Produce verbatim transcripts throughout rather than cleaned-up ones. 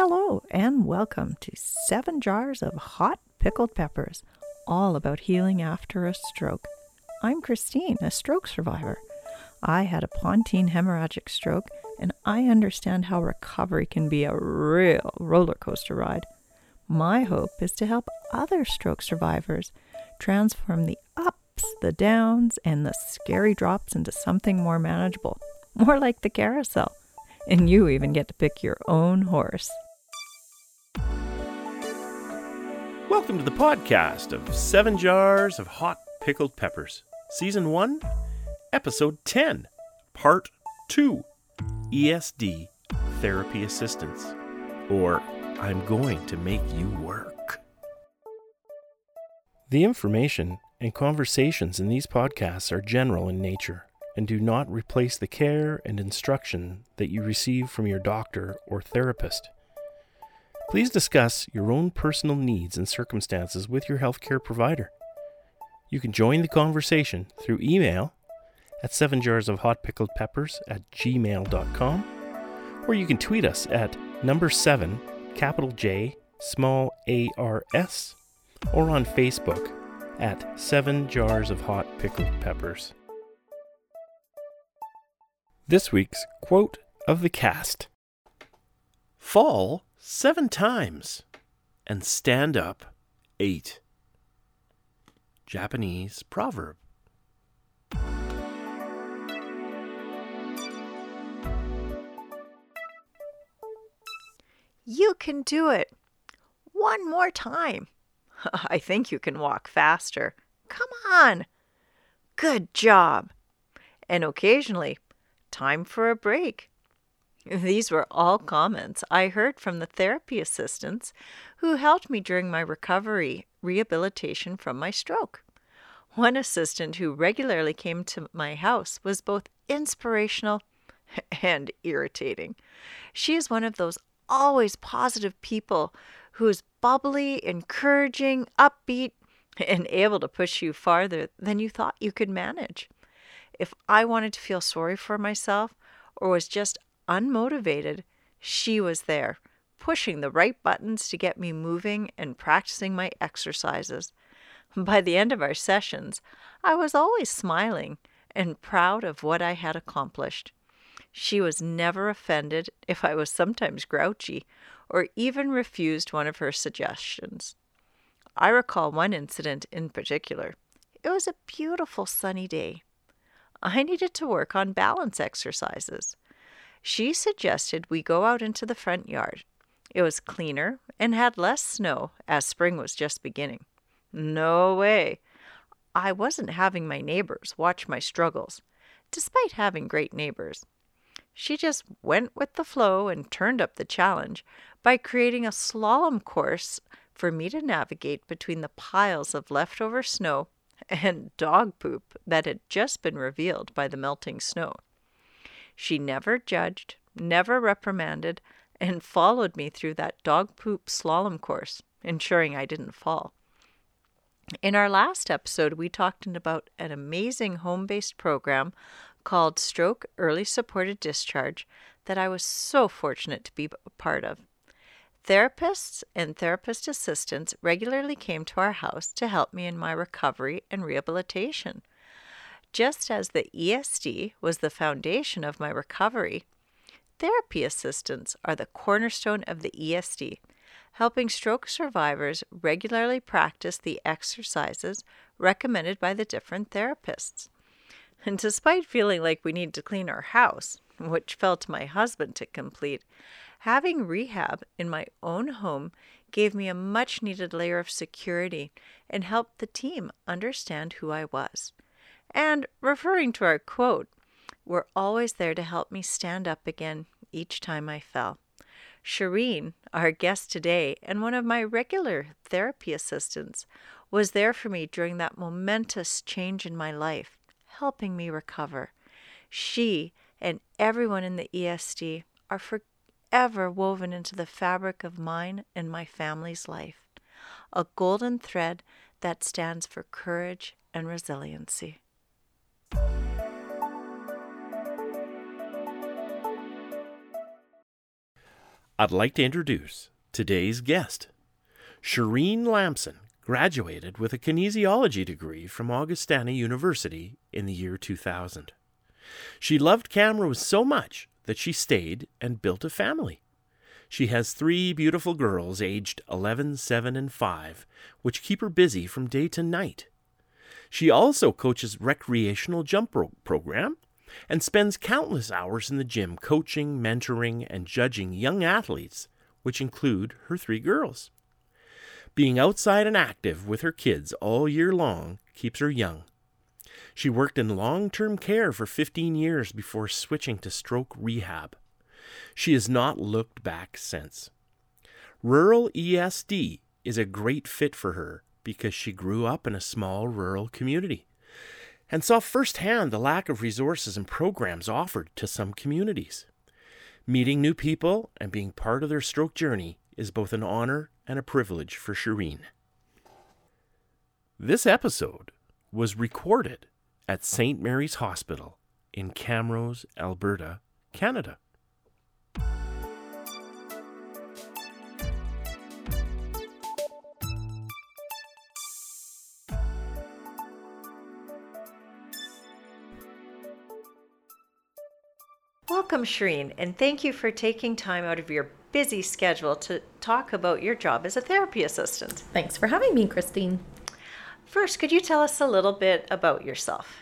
Hello and welcome to seven Jars of Hot Pickled Peppers, all about healing after a stroke. I'm Christine, a stroke survivor. I had a pontine hemorrhagic stroke, and I understand how recovery can be a real roller coaster ride. My hope is to help other stroke survivors transform the ups, the downs, and the scary drops into something more manageable, more like the carousel. And you even get to pick your own horse. Welcome to the podcast of Seven Jars of Hot Pickled Peppers, Season one, Episode ten, Part two, E S D Therapy Assistance, or I'm going to make you work. The information and conversations in these podcasts are general in nature and do not replace the care and instruction that you receive from your doctor or therapist. Please discuss your own personal needs and circumstances with your healthcare provider. You can join the conversation through email at seven jars of hot pickled peppers at gmail dot com, or you can tweet us at number seven, capital J, small A R S, or on Facebook at seven Jars of Hot Pickled Peppers. This week's quote of the cast. Fall seven times and stand up eight. Japanese proverb. You can do it. One more time. I think you can walk faster. Come on. Good job. And occasionally, time for a break. These were all comments I heard from the therapy assistants who helped me during my recovery rehabilitation from my stroke. One assistant who regularly came to my house was both inspirational and irritating. She is one of those always positive people who is bubbly, encouraging, upbeat, and able to push you farther than you thought you could manage. If I wanted to feel sorry for myself or was just unmotivated, she was there, pushing the right buttons to get me moving and practicing my exercises. By the end of our sessions, I was always smiling and proud of what I had accomplished. She was never offended if I was sometimes grouchy or even refused one of her suggestions. I recall one incident in particular. It was a beautiful sunny day. I needed to work on balance exercises. She suggested we go out into the front yard. It was cleaner and had less snow as spring was just beginning. No way. I wasn't having my neighbors watch my struggles, despite having great neighbors. She just went with the flow and turned up the challenge by creating a slalom course for me to navigate between the piles of leftover snow and dog poop that had just been revealed by the melting snow. She never judged, never reprimanded, and followed me through that dog poop slalom course, ensuring I didn't fall. In our last episode, we talked about an amazing home-based program called Stroke Early Supported Discharge that I was so fortunate to be a part of. Therapists and therapist assistants regularly came to our house to help me in my recovery and rehabilitation. Just as the E S D was the foundation of my recovery, therapy assistants are the cornerstone of the E S D, helping stroke survivors regularly practice the exercises recommended by the different therapists. And despite feeling like we need to clean our house, which fell to my husband to complete, having rehab in my own home gave me a much-needed layer of security and helped the team understand who I was. And referring to our quote, "We're always there to help me stand up again each time I fell." Shireen, our guest today, and one of my regular therapy assistants, was there for me during that momentous change in my life, helping me recover. She and everyone in the E S D are forever woven into the fabric of mine and my family's life, a golden thread that stands for courage and resiliency. I'd like to introduce today's guest. Shireen Lampson graduated with a kinesiology degree from Augustana University in the year two thousand. She loved Camrose so much that she stayed and built a family. She has three beautiful girls aged eleven, seven, and five, which keep her busy from day to night. She also coaches recreational jump rope program and spends countless hours in the gym coaching, mentoring, and judging young athletes, which include her three girls. Being outside and active with her kids all year long keeps her young. She worked in long-term care for fifteen years before switching to stroke rehab. She has not looked back since. Rural E S D is a great fit for her because she grew up in a small rural community and saw firsthand the lack of resources and programs offered to some communities. Meeting new people and being part of their stroke journey is both an honor and a privilege for Shireen. This episode was recorded at Saint Mary's Hospital in Camrose, Alberta, Canada. Welcome, Shireen, and thank you for taking time out of your busy schedule to talk about your job as a therapy assistant. Thanks for having me, Christine. First, could you tell us a little bit about yourself?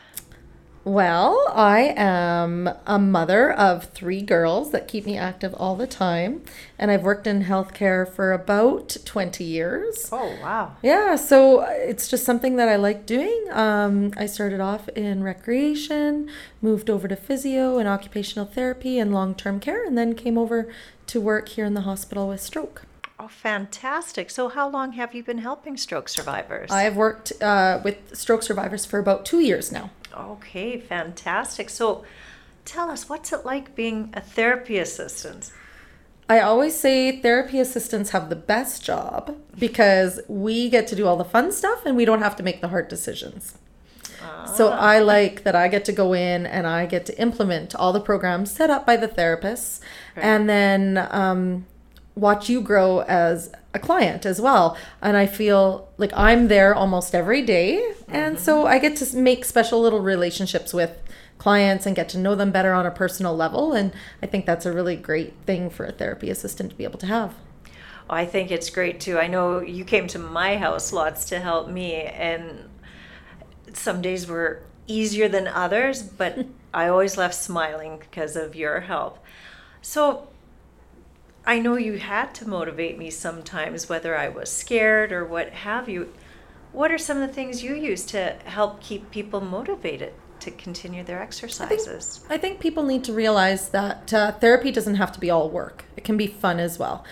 Well, I am a mother of three girls that keep me active all the time, and I've worked in healthcare for about twenty years. Oh, wow. Yeah, so it's just something that I like doing. Um, I started off in recreation, moved over to physio and occupational therapy and long-term care, and then came over to work here in the hospital with stroke. Oh, fantastic. So how long have you been helping stroke survivors? I've worked uh, with stroke survivors for about two years now. Okay, fantastic. So tell us, what's it like being a therapy assistant? I always say therapy assistants have the best job because we get to do all the fun stuff and we don't have to make the hard decisions. Ah. So I like that I get to go in and I get to implement all the programs set up by the therapists, right, and then um, watch you grow as a client as well. And I feel like I'm there almost every day. Mm-hmm. And so I get to make special little relationships with clients and get to know them better on a personal level. And I think that's a really great thing for a therapy assistant to be able to have. I think it's great too. I know you came to my house lots to help me, and some days were easier than others, but I always left smiling because of your help. So I know you had to motivate me sometimes, whether I was scared or what have you. What are some of the things you use to help keep people motivated to continue their exercises? I think, I think people need to realize that uh, therapy doesn't have to be all work. It can be fun as well.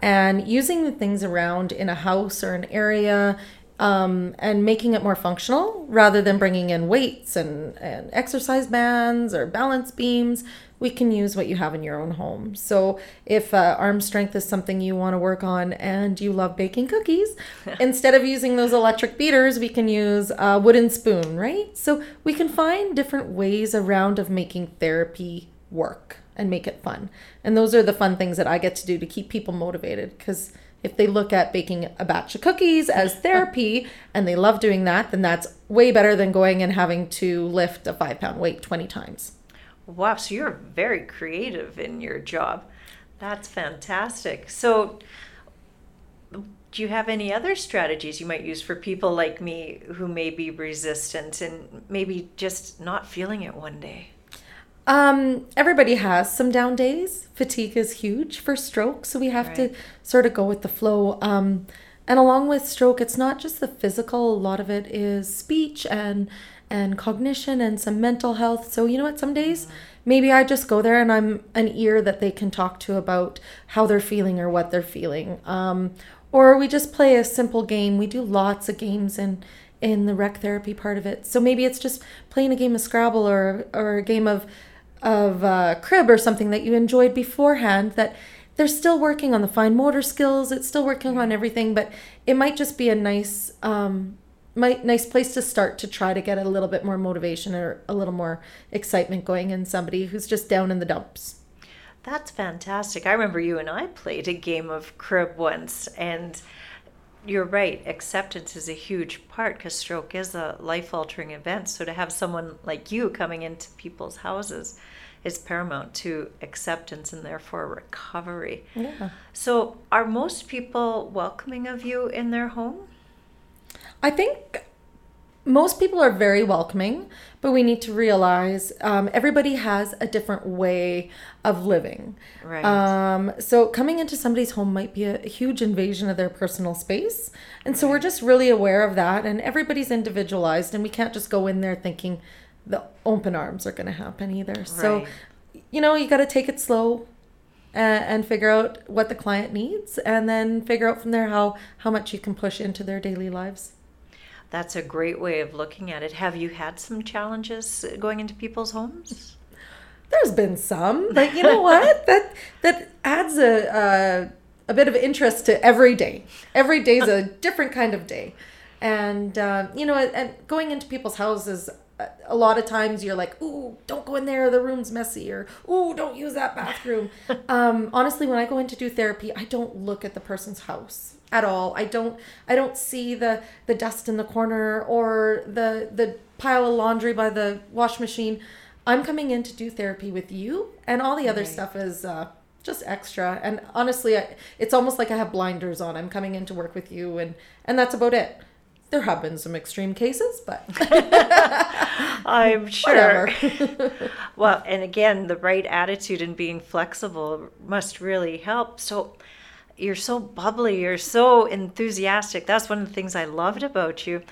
And using the things around in a house or an area um, and making it more functional rather than bringing in weights and, and exercise bands or balance beams. We can use what you have in your own home. So if uh, arm strength is something you want to work on and you love baking cookies, instead of using those electric beaters, we can use a wooden spoon, right? So we can find different ways around of making therapy work and make it fun. And those are the fun things that I get to do to keep people motivated, because if they look at baking a batch of cookies as therapy and they love doing that, then that's way better than going and having to lift a five pound weight twenty times. Wow, so you're very creative in your job. That's fantastic. So do you have any other strategies you might use for people like me who may be resistant and maybe just not feeling it one day? Um, everybody has some down days. Fatigue is huge for stroke, so we have right. to sort of go with the flow. Um, and along with stroke, it's not just the physical. A lot of it is speech and and cognition and some mental health. So you know what, some days maybe I just go there and I'm an ear that they can talk to about how they're feeling or what they're feeling. Um, or we just play a simple game. We do lots of games in, in the rec therapy part of it. So maybe it's just playing a game of Scrabble or, or a game of, of uh, crib or something that you enjoyed beforehand, that they're still working on the fine motor skills. It's still working on everything, but it might just be a nice... Um, My nice place to start to try to get a little bit more motivation or a little more excitement going in somebody who's just down in the dumps. That's fantastic. I remember you and I played a game of crib once, and you're right, acceptance is a huge part because stroke is a life-altering event. So to have someone like you coming into people's houses is paramount to acceptance and therefore recovery. Yeah. So are most people welcoming of you in their home? I think most people are very welcoming, but we need to realize um, everybody has a different way of living. Right. Um, so coming into somebody's home might be a huge invasion of their personal space. And so right. we're just really aware of that, and everybody's individualized, and we can't just go in there thinking the open arms are going to happen either. Right. So, you know, you got to take it slow and, and figure out what the client needs, and then figure out from there how, how much you can push into their daily lives. That's a great way of looking at it. Have you had some challenges going into people's homes? There's been some, but you know what? That that adds a, a a bit of interest to every day. Every day's a different kind of day. And, uh, you know, and going into people's houses, a lot of times you're like, ooh, don't go in there, the room's messy, or ooh, don't use that bathroom. um, honestly, when I go in to do therapy, I don't look at the person's house at all. I don't I don't see the, the dust in the corner or the the pile of laundry by the wash machine. I'm coming in to do therapy with you, and all the other right. stuff is uh, just extra. And honestly, I, it's almost like I have blinders on. I'm coming in to work with you, and, and that's about it. There have been some extreme cases, but I'm sure. Well, and again, the right attitude and being flexible must really help. So you're so bubbly, you're so enthusiastic. That's one of the things I loved about you.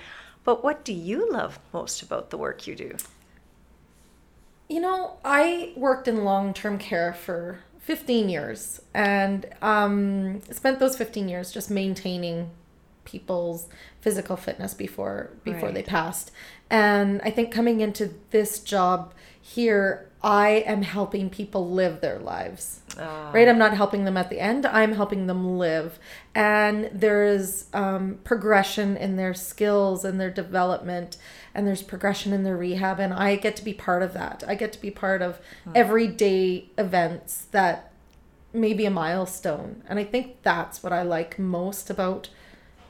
But what do you love most about the work you do? You know, I worked in long-term care for fifteen years, and um, spent those fifteen years just maintaining people's physical fitness before before right. they passed. And I think coming into this job here, I am helping people live their lives. Uh. Right? I'm not helping them at the end. I'm helping them live. And there's um, progression in their skills and their development, and there's progression in their rehab, and I get to be part of that. I get to be part of mm. everyday events that may be a milestone. And I think that's what I like most about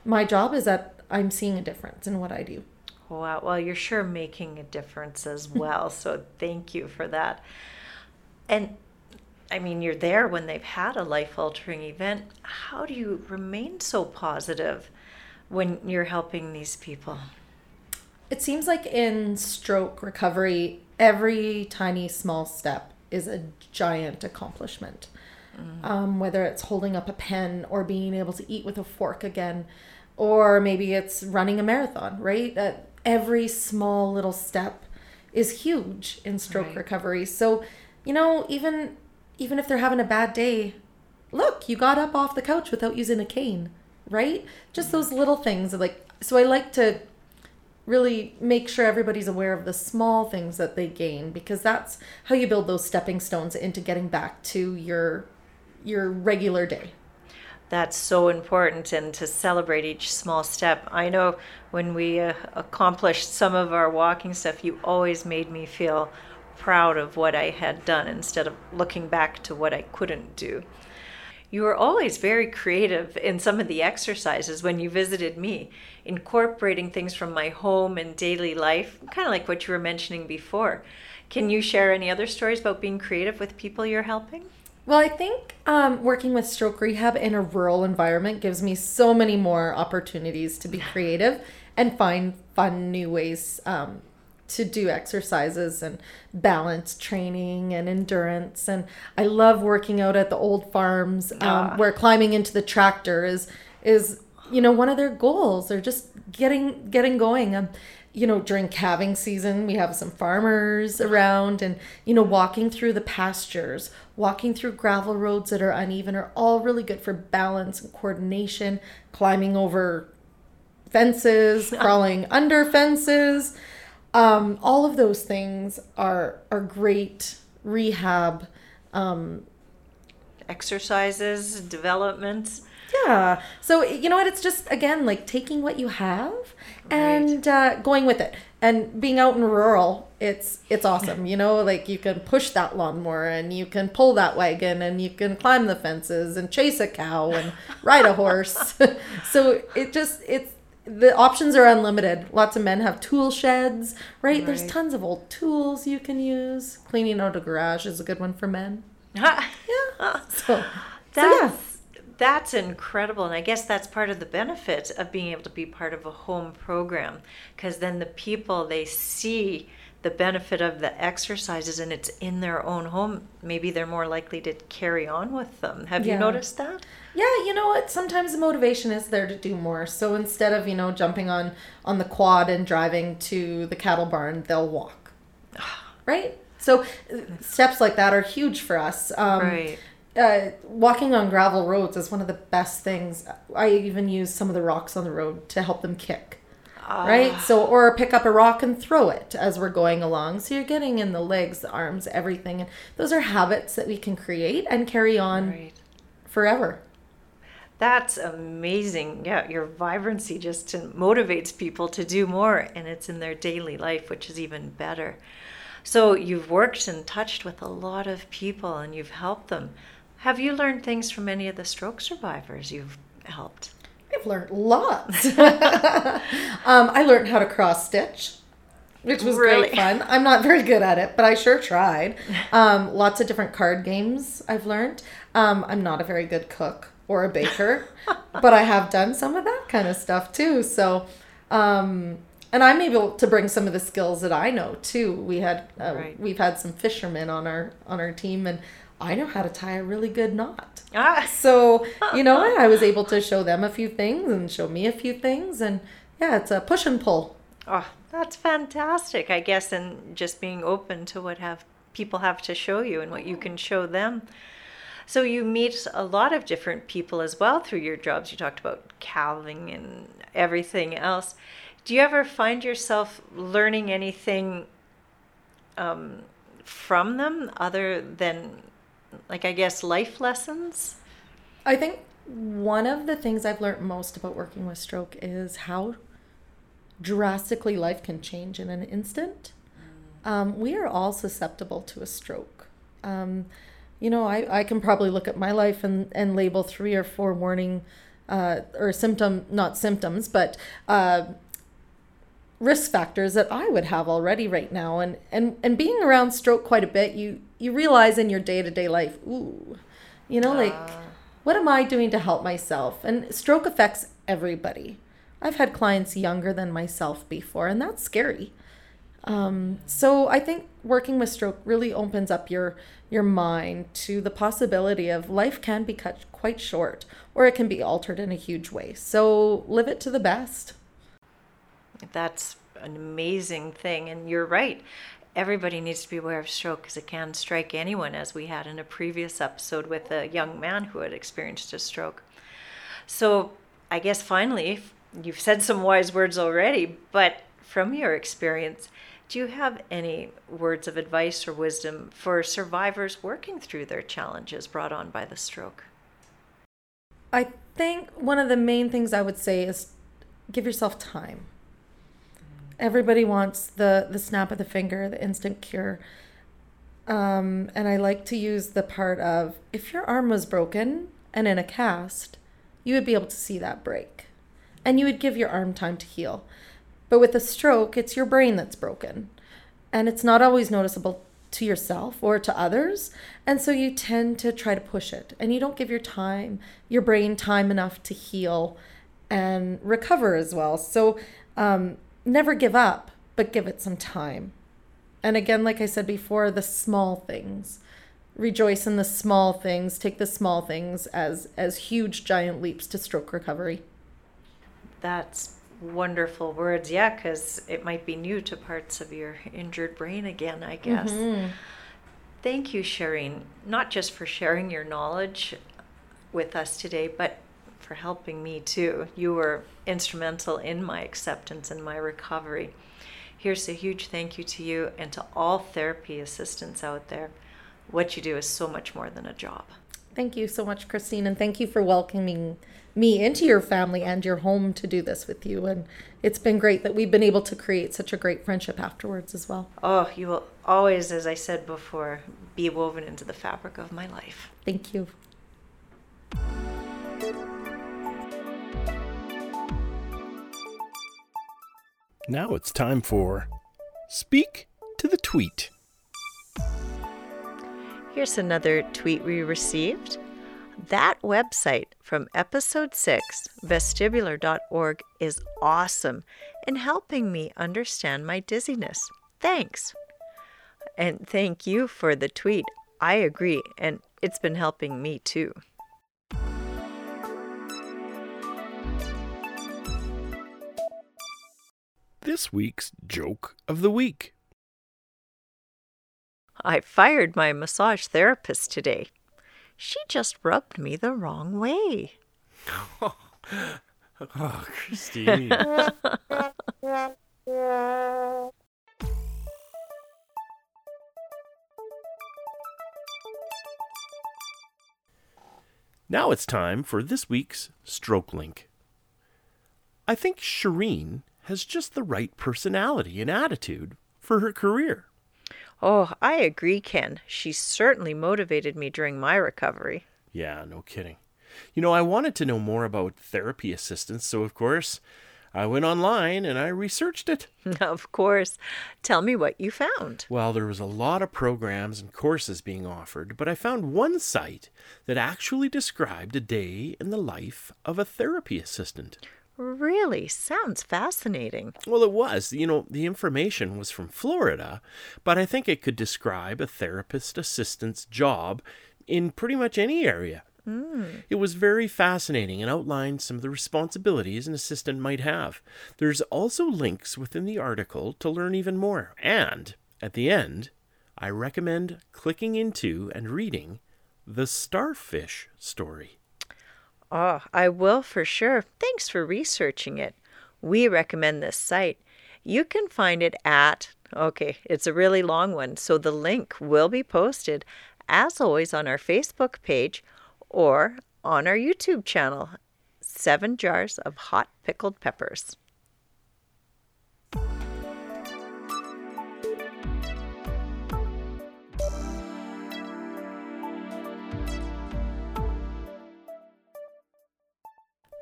my job, is that I'm seeing a difference in what I do. Wow. Well, you're sure making a difference as well. So thank you for that. And I mean, you're there when they've had a life-altering event. How do you remain so positive when you're helping these people? It seems like in stroke recovery, every tiny small step is a giant accomplishment. Mm. Um, whether it's holding up a pen or being able to eat with a fork again, or maybe it's running a marathon, right? Uh, every small little step is huge in stroke right. recovery. So, you know, even even if they're having a bad day, look, you got up off the couch without using a cane, right? Just mm. those little things. Like, so I like to really make sure everybody's aware of the small things that they gain, because that's how you build those stepping stones into getting back to your your regular day. That's so important, and to celebrate each small step. I know when we uh, accomplished some of our walking stuff, you always made me feel proud of what I had done instead of looking back to what I couldn't do. You were always very creative in some of the exercises when you visited me, incorporating things from my home and daily life, kind of like what you were mentioning before. Can you share any other stories about being creative with people you're helping? Well, I think um, working with stroke rehab in a rural environment gives me so many more opportunities to be creative and find fun new ways um, to do exercises and balance training and endurance. And I love working out at the old farms um, ah. where climbing into the tractor is, is you know, one of their goals, or just getting getting going. Um, you know, during calving season, we have some farmers around, and, you know, walking through the pastures, walking through gravel roads that are uneven are all really good for balance and coordination, climbing over fences, crawling under fences. Um, all of those things are are great rehab um, exercises, developments. Yeah. So, you know what? It's just, again, like taking what you have and right. uh, going with it. And being out in rural, it's it's awesome. You know, like you can push that lawnmower and you can pull that wagon and you can climb the fences and chase a cow and ride a horse. So it just, it's, the options are unlimited. Lots of men have tool sheds, right? right? There's tons of old tools you can use. Cleaning out a garage is a good one for men. yeah. So that's... So yeah. That's incredible, and I guess that's part of the benefit of being able to be part of a home program, because then the people, they see the benefit of the exercises and it's in their own home. Maybe they're more likely to carry on with them. Have yeah. you noticed that? Yeah, you know what? Sometimes the motivation is there to do more. So instead of, you know, jumping on, on the quad and driving to the cattle barn, they'll walk, right? So steps like that are huge for us. Um, right. Uh, walking on gravel roads is one of the best things. I even use some of the rocks on the road to help them kick, ah. right? So, or pick up a rock and throw it as we're going along. So you're getting in the legs, the arms, everything. And those are habits that we can create and carry on right. forever. That's amazing. Yeah, your vibrancy just motivates people to do more, and it's in their daily life, which is even better. So you've worked and touched with a lot of people, and you've helped them. Have you learned things from any of the stroke survivors you've helped? I've learned lots. um, I learned how to cross stitch, which was really? great fun. I'm not very good at it, but I sure tried. Um, lots of different card games I've learned. Um, I'm not a very good cook or a baker, but I have done some of that kind of stuff too. So, um, and I'm able to bring some of the skills that I know too. We had uh, right. we've had some fishermen on our on our team, and I know how to tie a really good knot. Ah. So, you know, I was able to show them a few things and show me a few things. And yeah, it's a push and pull. Oh, that's fantastic, I guess. And just being open to what have people have to show you and what you can show them. So you meet a lot of different people as well through your jobs. You talked about calving and everything else. Do you ever find yourself learning anything um, from them other than... like, I guess, life lessons? I think one of the things I've learned most about working with stroke is how drastically life can change in an instant. Um, we are all susceptible to a stroke. Um, you know, I, I can probably look at my life and, and label three or four warning uh, or symptom, not symptoms, but uh, risk factors that I would have already right now. And, and, and being around stroke quite a bit, you you realize in your day-to-day life, ooh, you know, like, uh. what am I doing to help myself? And stroke affects everybody. I've had clients younger than myself before, and that's scary. Um, so I think working with stroke really opens up your your mind to the possibility of life can be cut quite short, or it can be altered in a huge way. So live it to the best. That's an amazing thing, and you're right. Everybody needs to be aware of stroke because it can strike anyone, as we had in a previous episode with a young man who had experienced a stroke. So I guess finally, you've said some wise words already, but from your experience, do you have any words of advice or wisdom for survivors working through their challenges brought on by the stroke? I think one of the main things I would say is give yourself time. Everybody wants the, the snap of the finger, the instant cure. Um, and I like to use the part of, if your arm was broken and in a cast, you would be able to see that break. And you would give your arm time to heal. But with a stroke, it's your brain that's broken. And it's not always noticeable to yourself or to others. And so you tend to try to push it. And you don't give your time, your brain time enough to heal and recover as well. So... Um, never give up, but give it some time. And again, like I said before, the small things. Rejoice in the small things. Take the small things as as huge, giant leaps to stroke recovery. That's wonderful words. Yeah, because it might be new to parts of your injured brain again, I guess. Mm-hmm. Thank you, Shireen, not just for sharing your knowledge with us today, but for helping me too. You were instrumental in my acceptance and my recovery. Here's a huge thank you to you and to all therapy assistants out there. What you do is so much more than a job. Thank you so much, Christine, and thank you for welcoming me into your family and your home to do this with you. And it's been great that we've been able to create such a great friendship afterwards as well. Oh, you will always, as I said before, be woven into the fabric of my life. Thank you. Now it's time for Speak to the Tweet. Here's another tweet we received. That website from episode six, vestibular dot org, is awesome in helping me understand my dizziness. Thanks. And thank you for the tweet. I agree, and it's been helping me too. This week's joke of the week. I fired my massage therapist today. She just rubbed me the wrong way. Oh, oh Christine. Now it's time for this week's Stroke Link. I think Shireen has just the right personality and attitude for her career. Oh, I agree, Ken. She certainly motivated me during my recovery. Yeah, no kidding. You know, I wanted to know more about therapy assistance, so of course, I went online and I researched it. Of course. Tell me what you found. Well, there was a lot of programs and courses being offered, but I found one site that actually described a day in the life of a therapy assistant. Really? Sounds fascinating. Well, it was. You know, the information was from Florida, but I think it could describe a therapist assistant's job in pretty much any area. Mm. It was very fascinating and outlined some of the responsibilities an assistant might have. There's also links within the article to learn even more. And at the end, I recommend clicking into and reading the Starfish story. Oh, I will for sure. Thanks for researching it. We recommend this site. You can find it at, okay, it's a really long one, so the link will be posted, as always, on our Facebook page or on our YouTube channel, Seven Jars of Hot Pickled Peppers.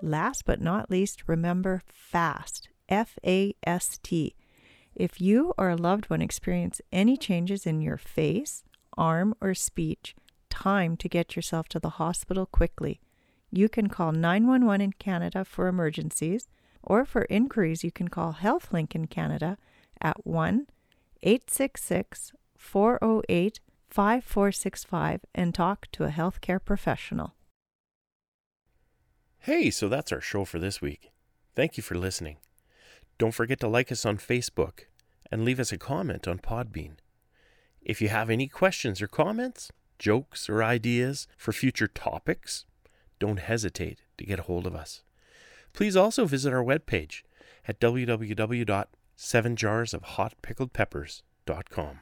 Last but not least, remember FAST, F A S T. If you or a loved one experience any changes in your face, arm, or speech, time to get yourself to the hospital quickly. You can call nine one one in Canada for emergencies, or for inquiries, you can call HealthLink in Canada at one eight six six, four oh eight, five four six five and talk to a healthcare professional. Hey, so that's our show for this week. Thank you for listening. Don't forget to like us on Facebook and leave us a comment on Podbean. If you have any questions or comments, jokes or ideas for future topics, don't hesitate to get a hold of us. Please also visit our webpage at w w w dot seven jars of hot pickled peppers dot com.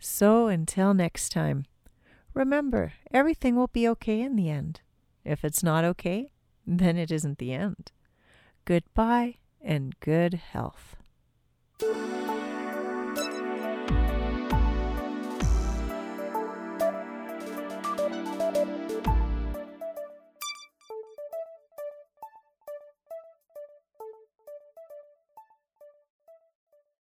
So until next time, remember, everything will be okay in the end. If it's not okay, then it isn't the end. Goodbye and good health.